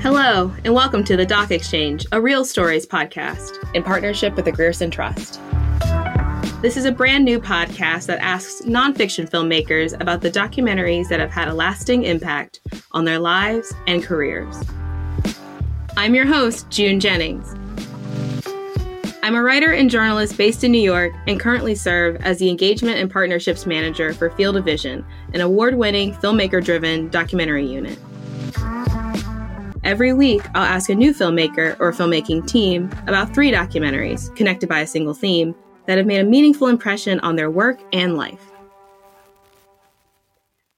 Hello, and welcome to The Doc Exchange, a Real Stories podcast, in partnership with the Grierson Trust. This is a brand new podcast that asks nonfiction filmmakers about the documentaries that have had a lasting impact on their lives and careers. I'm your host, June Jennings. I'm a writer and journalist based in New York and currently serve as the Engagement and Partnerships Manager for Field of Vision, an award-winning, filmmaker-driven documentary unit. Every week, I'll ask a new filmmaker or filmmaking team about 3 documentaries connected by a single theme that have made a meaningful impression on their work and life.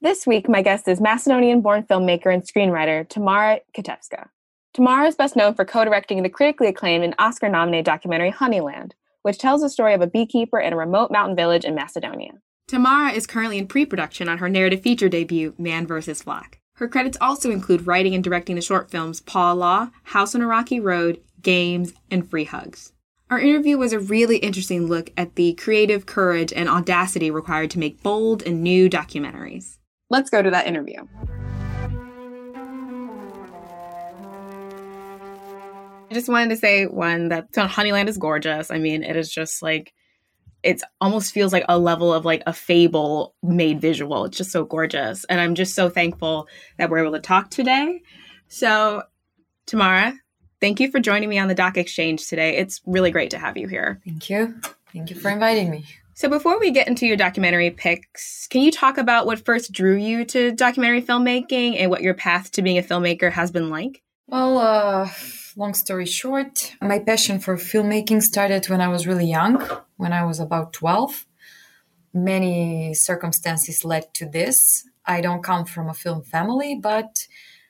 This week, my guest is Macedonian-born filmmaker and screenwriter Tamara Kotevska. Tamara is best known for co-directing the critically acclaimed and Oscar-nominated documentary Honeyland, which tells the story of a beekeeper in a remote mountain village in Macedonia. Tamara is currently in pre-production on her narrative feature debut, Man vs. Flock. Her credits also include writing and directing the short films Paw Law, House on a Rocky Road, Games, and Free Hugs. Our interview was a really interesting look at the creative courage and audacity required to make bold and new documentaries. Let's go to that interview. I just wanted to say, one, that Honeyland is gorgeous. I mean, it is just like, it almost feels like a level of like a fable made visual. It's just so gorgeous. And I'm just so thankful that we're able to talk today. So, Tamara, thank you for joining me on the Doc Exchange today. It's really great to have you here. Thank you. Thank you for inviting me. So before we get into your documentary picks, can you talk about what first drew you to documentary filmmaking and what your path to being a filmmaker has been like? Well, long story short, my passion for filmmaking started when I was really young, when I was about 12. Many circumstances led to this. I don't come from a film family, but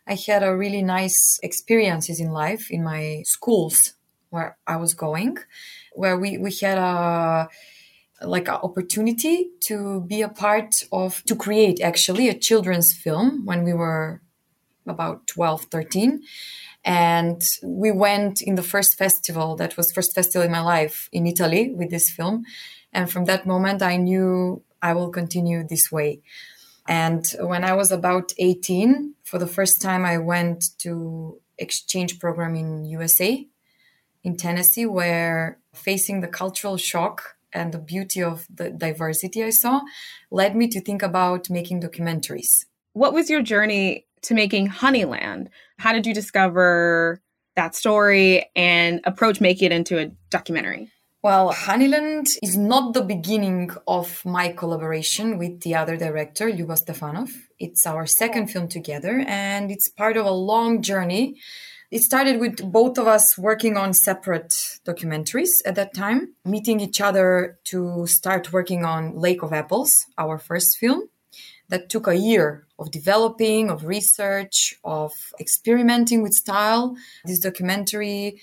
I had a really nice experiences in life in my schools where I was going, where we had an opportunity to be a part of, to create actually a children's film when we were about 12, 13. And we went in the first festival in my life in Italy with this film. And from that moment, I knew I will continue this way. And when I was about 18, for the first time, I went to exchange program in USA, in Tennessee, where facing the cultural shock and the beauty of the diversity I saw led me to think about making documentaries. What was your journey to making Honeyland? How did you discover that story and approach making it into a documentary? Well, Honeyland is not the beginning of my collaboration with the other director, Ljubomir Stefanov. It's our second film together, and it's part of a long journey. It started with both of us working on separate documentaries at that time, meeting each other to start working on Lake of Apples, our first film. That took a year of developing, of research, of experimenting with style. This documentary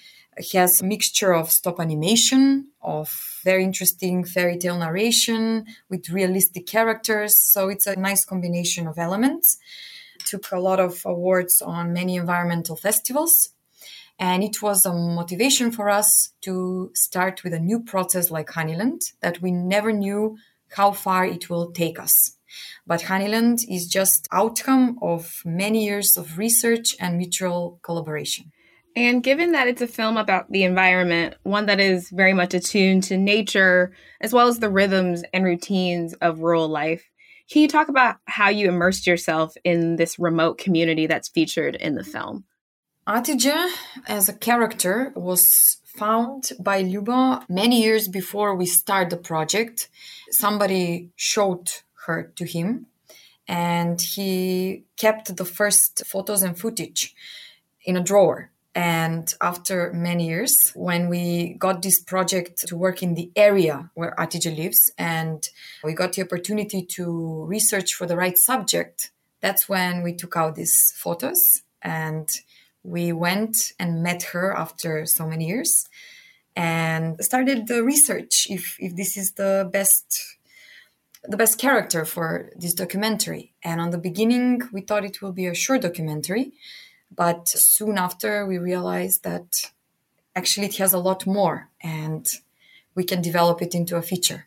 has a mixture of stop animation, of very interesting fairy tale narration with realistic characters. So it's a nice combination of elements. It took a lot of awards on many environmental festivals. And it was a motivation for us to start with a new process like Honeyland that we never knew how far it will take us. But Honeyland is just outcome of many years of research and mutual collaboration. And given that it's a film about the environment, one that is very much attuned to nature, as well as the rhythms and routines of rural life, can you talk about how you immersed yourself in this remote community that's featured in the film? Atije, as a character, was found by Ljuba many years before we start the project. Somebody showed her to him, and he kept the first photos and footage in a drawer. And after many years, when we got this project to work in the area where Atije lives and we got the opportunity to research for the right subject, that's when we took out these photos and we went and met her after so many years and started the research if this is the best character for this documentary. And on the beginning, we thought it will be a short documentary. But soon after, we realized that actually it has a lot more and we can develop it into a feature.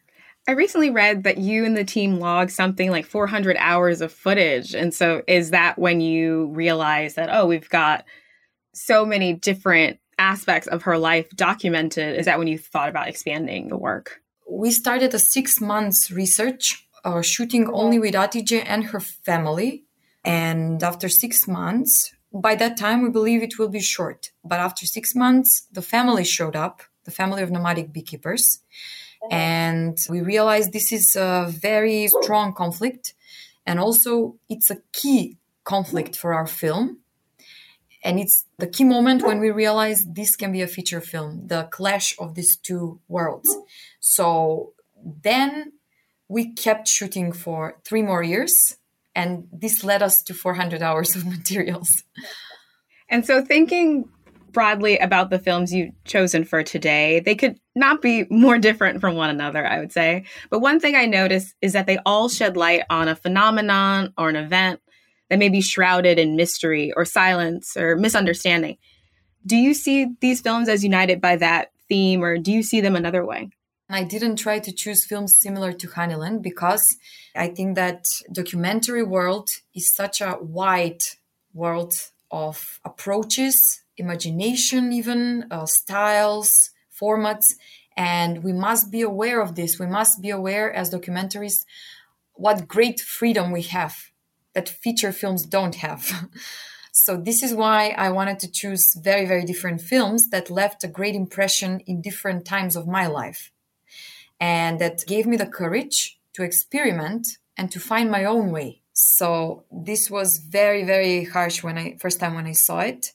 I recently read that you and the team logged something like 400 hours of footage. And so is that when you realize that, oh, we've got so many different aspects of her life documented? Is that when you thought about expanding the work? We started a 6 months research, shooting only with Atije and her family. And after 6 months... By that time, we believe it will be short. But after 6 months, the family showed up, the family of nomadic beekeepers. And we realized this is a very strong conflict. And also, it's a key conflict for our film. And it's the key moment when we realize this can be a feature film, the clash of these two worlds. So then we kept shooting for 3 more years. And this led us to 400 hours of materials. And so thinking broadly about the films you've chosen for today, they could not be more different from one another, I would say. But one thing I noticed is that they all shed light on a phenomenon or an event that may be shrouded in mystery or silence or misunderstanding. Do you see these films as united by that theme, or do you see them another way? I didn't try to choose films similar to Honeyland because I think that documentary world is such a wide world of approaches, imagination even, styles, formats. And we must be aware of this. We must be aware as documentarists what great freedom we have that feature films don't have. So this is why I wanted to choose very, very different films that left a great impression in different times of my life. And that gave me the courage to experiment and to find my own way. So this was very, very harsh when I saw it,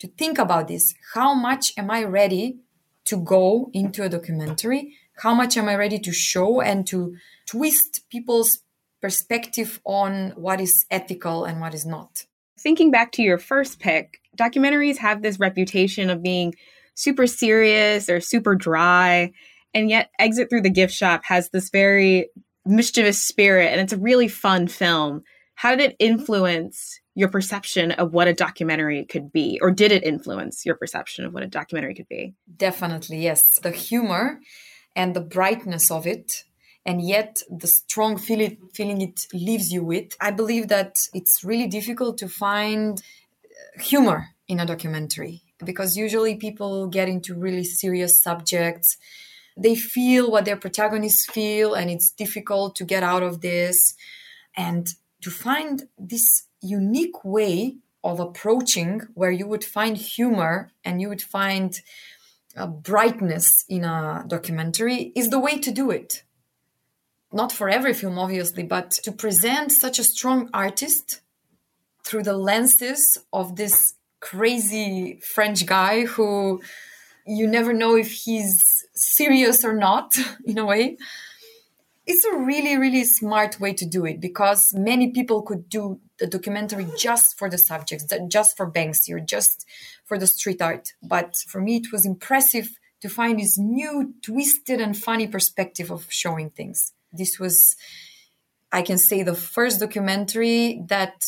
to think about this. How much am I ready to go into a documentary? How much am I ready to show and to twist people's perspective on what is ethical and what is not? Thinking back to your first pick, documentaries have this reputation of being super serious or super dry. And yet Exit Through the Gift Shop has this very mischievous spirit, and it's a really fun film. How did it influence your perception of what a documentary could be? Or did it influence your perception of what a documentary could be? Definitely, yes. The humor and the brightness of it, and yet the strong feeling it leaves you with. I believe that it's really difficult to find humor in a documentary because usually people get into really serious subjects. They feel what their protagonists feel, and it's difficult to get out of this. And to find this unique way of approaching where you would find humor and you would find a brightness in a documentary is the way to do it. Not for every film, obviously, but to present such a strong artist through the lenses of this crazy French guy who you never know if he's serious or not, in a way. It's a really, really smart way to do it because many people could do the documentary just for the subjects, just for Banksy or just for the street art. But for me, it was impressive to find this new, twisted and funny perspective of showing things. This was, I can say, the first documentary that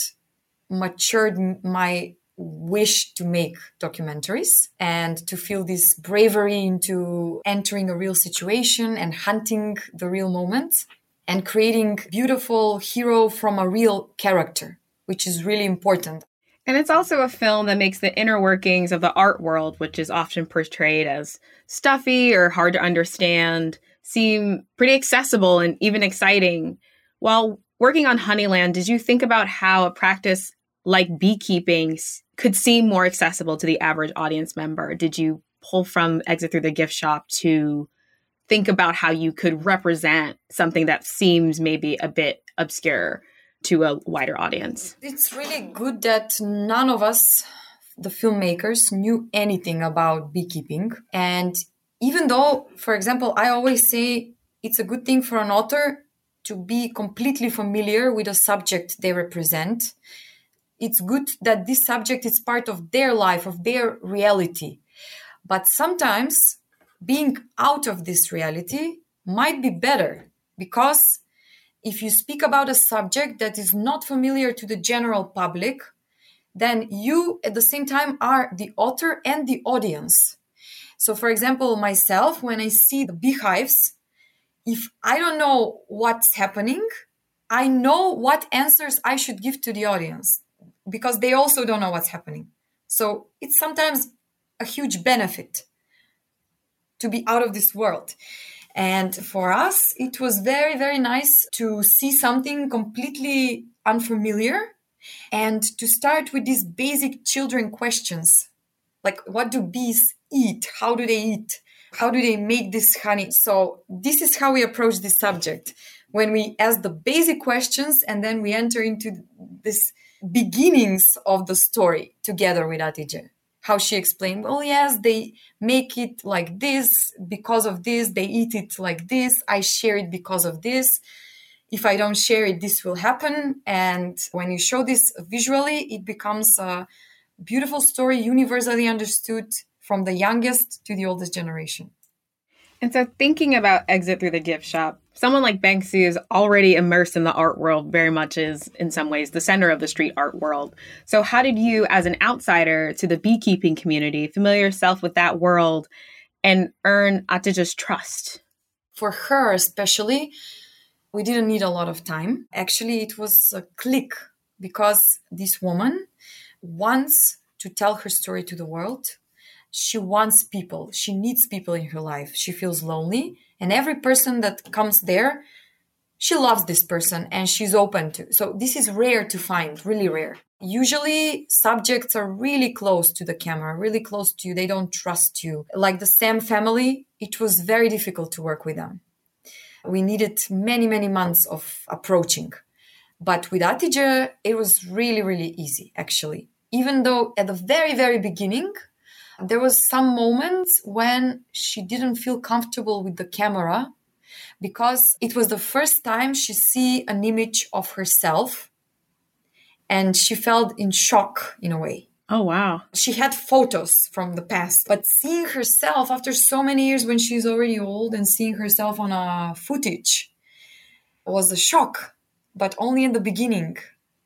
matured my wish to make documentaries and to feel this bravery into entering a real situation and hunting the real moments and creating beautiful hero from a real character, which is really important. And it's also a film that makes the inner workings of the art world, which is often portrayed as stuffy or hard to understand, seem pretty accessible and even exciting. While working on Honeyland, did you think about how a practice like beekeeping could seem more accessible to the average audience member? Did you pull from Exit Through the Gift Shop to think about how you could represent something that seems maybe a bit obscure to a wider audience? It's really good that none of us, the filmmakers, knew anything about beekeeping. And even though, for example, I always say it's a good thing for an author to be completely familiar with a subject they represent, it's good that this subject is part of their life, of their reality. But sometimes being out of this reality might be better, because if you speak about a subject that is not familiar to the general public, then you at the same time are the author and the audience. So, for example, myself, when I see the beehives, if I don't know what's happening, I know what answers I should give to the audience, because they also don't know what's happening. So it's sometimes a huge benefit to be out of this world. And for us, it was very, very nice to see something completely unfamiliar and to start with these basic children questions. Like, what do bees eat? How do they eat? How do they make this honey? So this is how we approach this subject. When we ask the basic questions and then we enter into this beginnings of the story together with Atije. How she explained, well, yes, they make it like this because of this. They eat it like this. I share it because of this. If I don't share it, this will happen. And when you show this visually, it becomes a beautiful story, universally understood from the youngest to the oldest generation. And so thinking about Exit Through the Gift Shop, someone like Banksy is already immersed in the art world, very much is, in some ways, the center of the street art world. So how did you, as an outsider to the beekeeping community, familiar yourself with that world and earn Atije's trust? For her especially, we didn't need a lot of time. Actually, it was a click, because this woman wants to tell her story to the world. She wants people. She needs people in her life. She feels lonely. And every person that comes there, she loves this person and she's open to. So this is rare to find, really rare. Usually subjects are really close to the camera, really close to you. They don't trust you. Like the Sam family, it was very difficult to work with them. We needed many, many months of approaching. But with Atije, it was really, really easy, actually. Even though at the very, very beginning, there was some moments when she didn't feel comfortable with the camera, because it was the first time she see an image of herself and she felt in shock in a way. Oh, wow. She had photos from the past, but seeing herself after so many years when she's already old and seeing herself on a footage was a shock, but only in the beginning.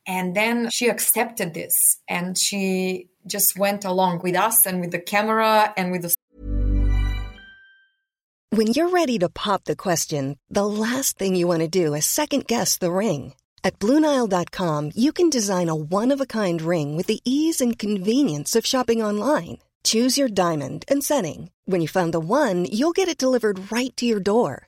And then she accepted this and she just went along with us and with the camera and with the... When you're ready to pop the question, the last thing you want to do is second-guess the ring. At BlueNile.com, you can design a one-of-a-kind ring with the ease and convenience of shopping online. Choose your diamond and setting. When you find the one, you'll get it delivered right to your door.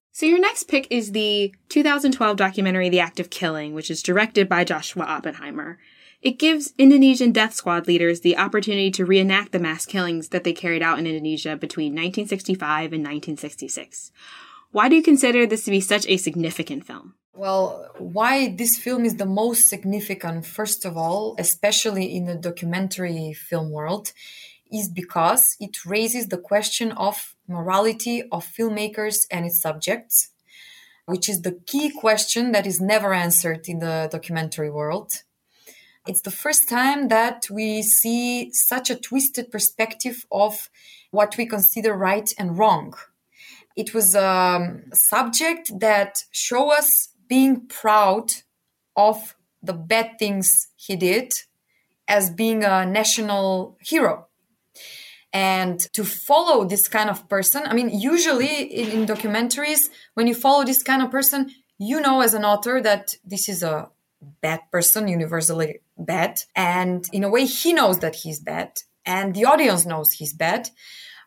So your next pick is the 2012 documentary The Act of Killing, which is directed by Joshua Oppenheimer. It gives Indonesian death squad leaders the opportunity to reenact the mass killings that they carried out in Indonesia between 1965 and 1966. Why do you consider this to be such a significant film? Well, why this film is the most significant, first of all, especially in the documentary film world, is because it raises the question of morality of filmmakers and its subjects, which is the key question that is never answered in the documentary world. It's the first time that we see such a twisted perspective of what we consider right and wrong. It was a subject that showed us being proud of the bad things he did as being a national hero. And to follow this kind of person, I mean, usually in documentaries, when you follow this kind of person, you know as an author that this is a bad person, universally bad. And in a way, he knows that he's bad. And the audience knows he's bad.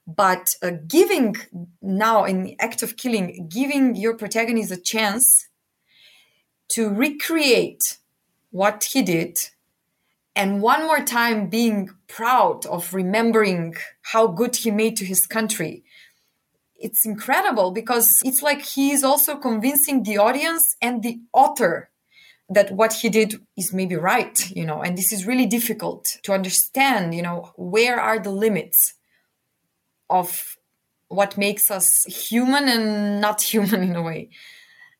But giving now in The Act of Killing, giving your protagonist a chance to recreate what he did, and one more time being proud of remembering how good he made to his country. It's incredible because it's like he is also convincing the audience and the author that what he did is maybe right, you know, and this is really difficult to understand, you know, where are the limits of what makes us human and not human in a way.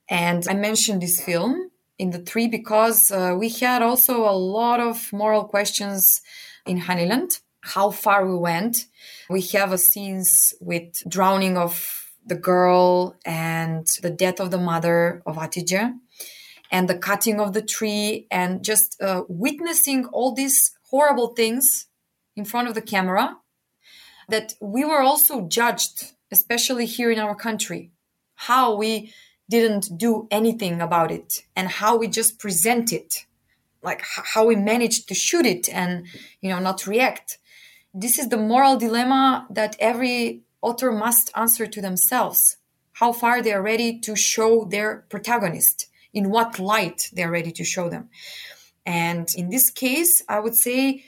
And I mentioned this film in the three because we had also a lot of moral questions in Honeyland, how far we went. We have a scenes with drowning of the girl and the death of the mother of Atije and the cutting of the tree and just witnessing all these horrible things in front of the camera that we were also judged, especially here in our country, how we didn't do anything about it and how we just present it, like how we managed to shoot it and, you know, not react. This is the moral dilemma that every author must answer to themselves, how far they are ready to show their protagonist, in what light they are ready to show them. And in this case, I would say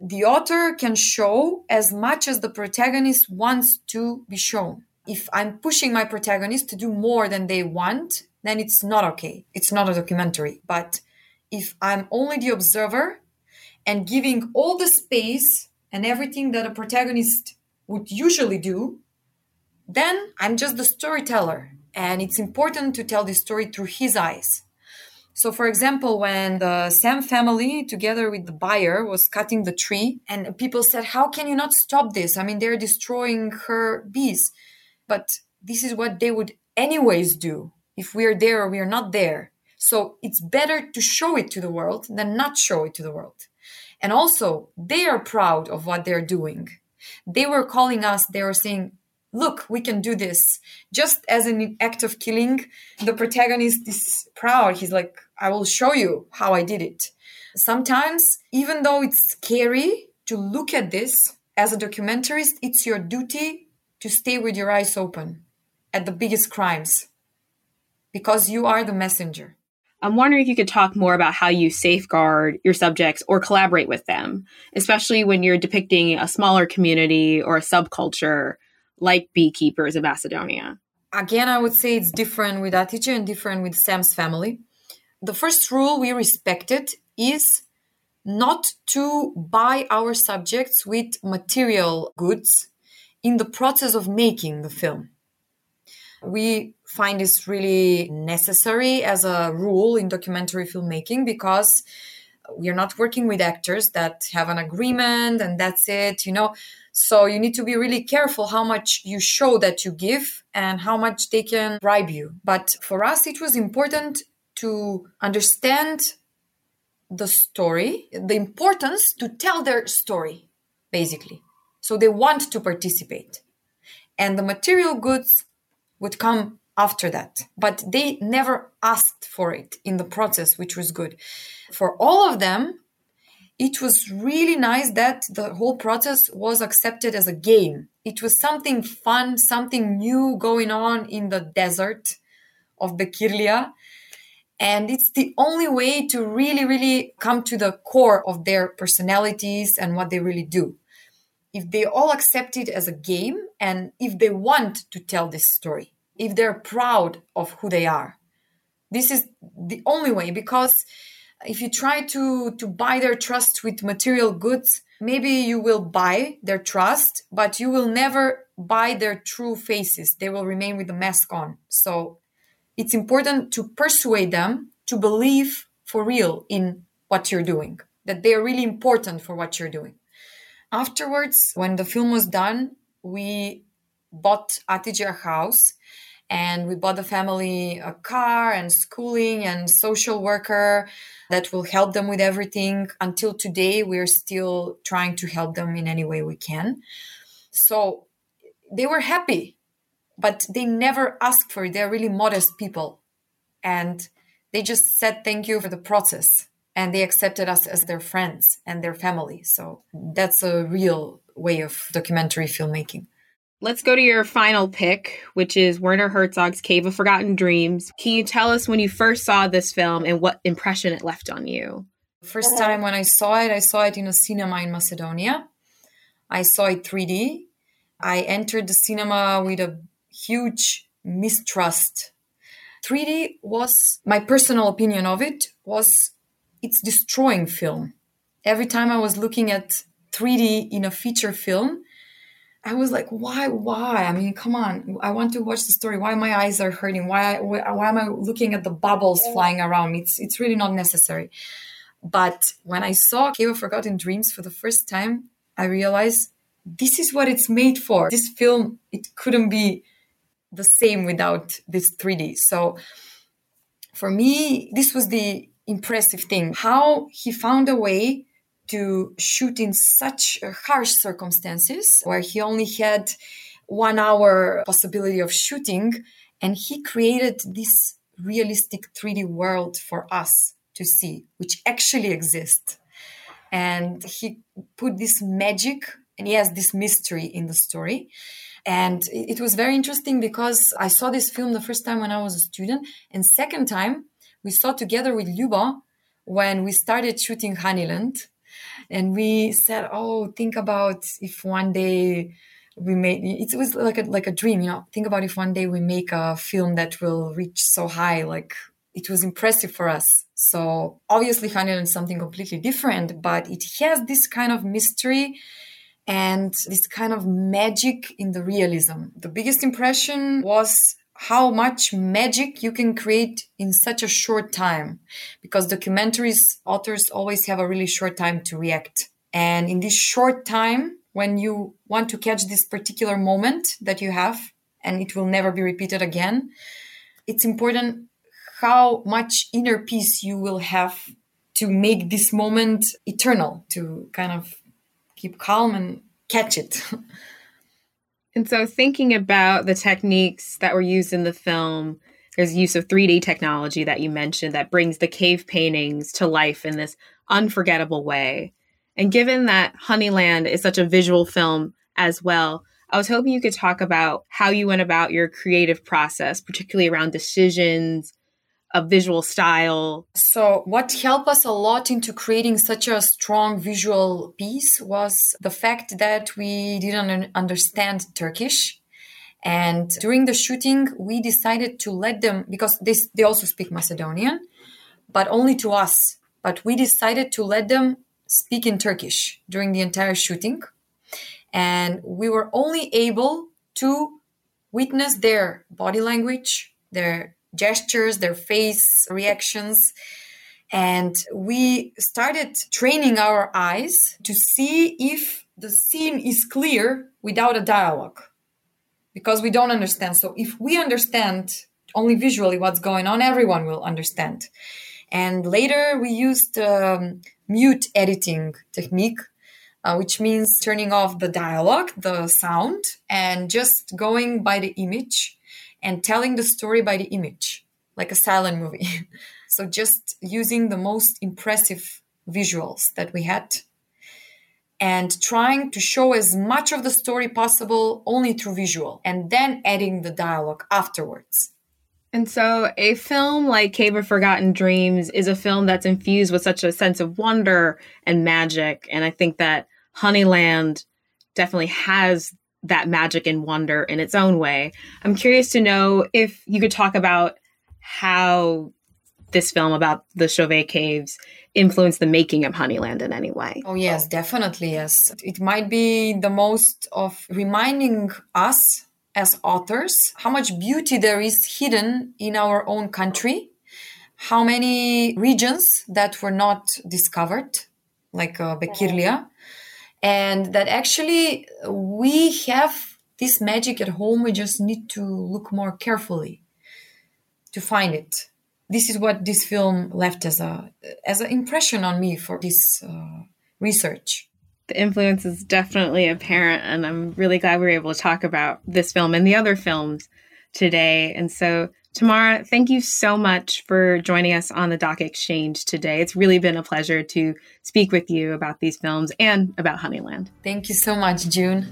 the author can show as much as the protagonist wants to be shown. If I'm pushing my protagonist to do more than they want, then it's not okay. It's not a documentary. But if I'm only the observer and giving all the space and everything that a protagonist would usually do, then I'm just the storyteller. And it's important to tell the story through his eyes. So, for example, when the Sam family, together with the buyer, was cutting the tree, and people said, how can you not stop this? I mean, they're destroying her bees. But this is what they would anyways do if we are there or we are not there. So it's better to show it to the world than not show it to the world. And also, they are proud of what they're doing. They were calling us, they were saying, look, we can do this. Just as in The Act of Killing, the protagonist is proud. He's like, I will show you how I did it. Sometimes, even though it's scary to look at this, as a documentarist, it's your duty to stay with your eyes open at the biggest crimes, because you are the messenger. I'm wondering if you could talk more about how you safeguard your subjects or collaborate with them, especially when you're depicting a smaller community or a subculture like beekeepers in Macedonia. Again, I would say it's different with Atije and different with Sam's family. The first rule we respected is not to buy our subjects with material goods in the process of making the film. We find this really necessary as a rule in documentary filmmaking because we are not working with actors that have an agreement and that's it, you know. So you need to be really careful how much you show that you give and how much they can bribe you. But for us, it was important to understand the story, the importance to tell their story, basically. So they want to participate. And the material goods would come after that. But they never asked for it in the process, which was good. For all of them, it was really nice that the whole process was accepted as a game. It was something fun, something new going on in the desert of Bekirlia. And it's the only way to really, really come to the core of their personalities and what they really do. If they all accept it as a game and if they want to tell this story, if they're proud of who they are, this is the only way. Because if you try to buy their trust with material goods, maybe you will buy their trust, but you will never buy their true faces. They will remain with the mask on. So it's important to persuade them to believe for real in what you're doing, that they are really important for what you're doing. Afterwards, when the film was done, we bought Atije a house and we bought the family a car and schooling and social worker that will help them with everything. Until today, we are still trying to help them in any way we can. So they were happy, but they never asked for it. They're really modest people. And they just said thank you for the process. And they accepted us as their friends and their family. So that's a real way of documentary filmmaking. Let's go to your final pick, which is Werner Herzog's Cave of Forgotten Dreams. Can you tell us when you first saw this film and what impression it left on you? First time when I saw it in a cinema in Macedonia. I saw it 3D. I entered the cinema with a huge mistrust. 3D was, my personal opinion of it, was it's destroying film. Every time I was looking at 3D in a feature film, I was like, why? I mean, come on. I want to watch the story. Why my eyes are hurting? Why am I looking at the bubbles flying around me? It's really not necessary. But when I saw Cave of Forgotten Dreams for the first time, I realized this is what it's made for. This film, it couldn't be the same without this 3D. So for me, this was the impressive thing. How he found a way to shoot in such harsh circumstances where he only had 1 hour possibility of shooting. And he created this realistic 3D world for us to see, which actually exists. And he put this magic and he has this mystery in the story. And it was very interesting because I saw this film the first time when I was a student. And second time, we saw together with Ljubo when we started shooting Honeyland. And we said, think about if one day we made... It was like a dream, you know. Think about if one day we make a film that will reach so high. Like, it was impressive for us. So obviously Honeyland is something completely different, but it has this kind of mystery and this kind of magic in the realism. The biggest impression was how much magic you can create in such a short time, because documentaries authors always have a really short time to react. And in this short time, when you want to catch this particular moment that you have, and it will never be repeated again, it's important how much inner peace you will have to make this moment eternal, to kind of keep calm and catch it. And so thinking about the techniques that were used in the film, there's use of 3D technology that you mentioned that brings the cave paintings to life in this unforgettable way. And given that Honeyland is such a visual film as well, I was hoping you could talk about how you went about your creative process, particularly around decisions of visual style. So what helped us a lot into creating such a strong visual piece was the fact that we didn't understand Turkish. And during the shooting, we decided to let them, because they also speak Macedonian, but only to us. But we decided to let them speak in Turkish during the entire shooting. And we were only able to witness their body language, their gestures, their face reactions. And we started training our eyes to see if the scene is clear without a dialogue, because we don't understand. So if we understand only visually what's going on, everyone will understand. And later we used mute editing technique, which means turning off the dialogue, the sound, and just going by the image and telling the story by the image, like a silent movie. So just using the most impressive visuals that we had and trying to show as much of the story possible only through visual and then adding the dialogue afterwards. And so a film like Cave of Forgotten Dreams is a film that's infused with such a sense of wonder and magic. And I think that Honeyland definitely has that magic and wonder in its own way. I'm curious to know if you could talk about how this film about the Chauvet Caves influenced the making of Honeyland in any way. Oh, yes, definitely, yes. It might be the most of reminding us as authors, how much beauty there is hidden in our own country, how many regions that were not discovered, like Bekirlia, and that actually we have this magic at home, we just need to look more carefully to find it. This is what this film left as an impression on me for this research. The influence is definitely apparent, and I'm really glad we were able to talk about this film and the other films today. And so, Tamara, thank you so much for joining us on the Doc Exchange today. It's really been a pleasure to speak with you about these films and about Honeyland. Thank you so much, June.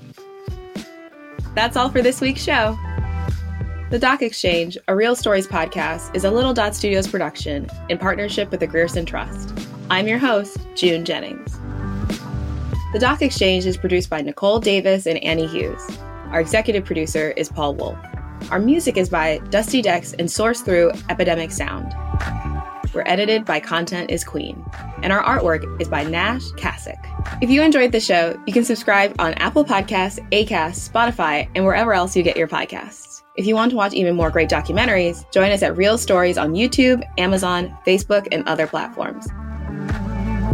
That's all for this week's show. The Doc Exchange, a Real Stories podcast, is a Little Dot Studios production in partnership with the Grierson Trust. I'm your host, June Jennings. The Doc Exchange is produced by Nicole Davis and Annie Hughes. Our executive producer is Paul Wolf. Our music is by Dusty Dex and sourced through Epidemic Sound. We're edited by Content is Queen. And our artwork is by Nash Kasich. If you enjoyed the show, you can subscribe on Apple Podcasts, Acast, Spotify, and wherever else you get your podcasts. If you want to watch even more great documentaries, join us at Real Stories on YouTube, Amazon, Facebook, and other platforms.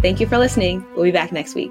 Thank you for listening. We'll be back next week.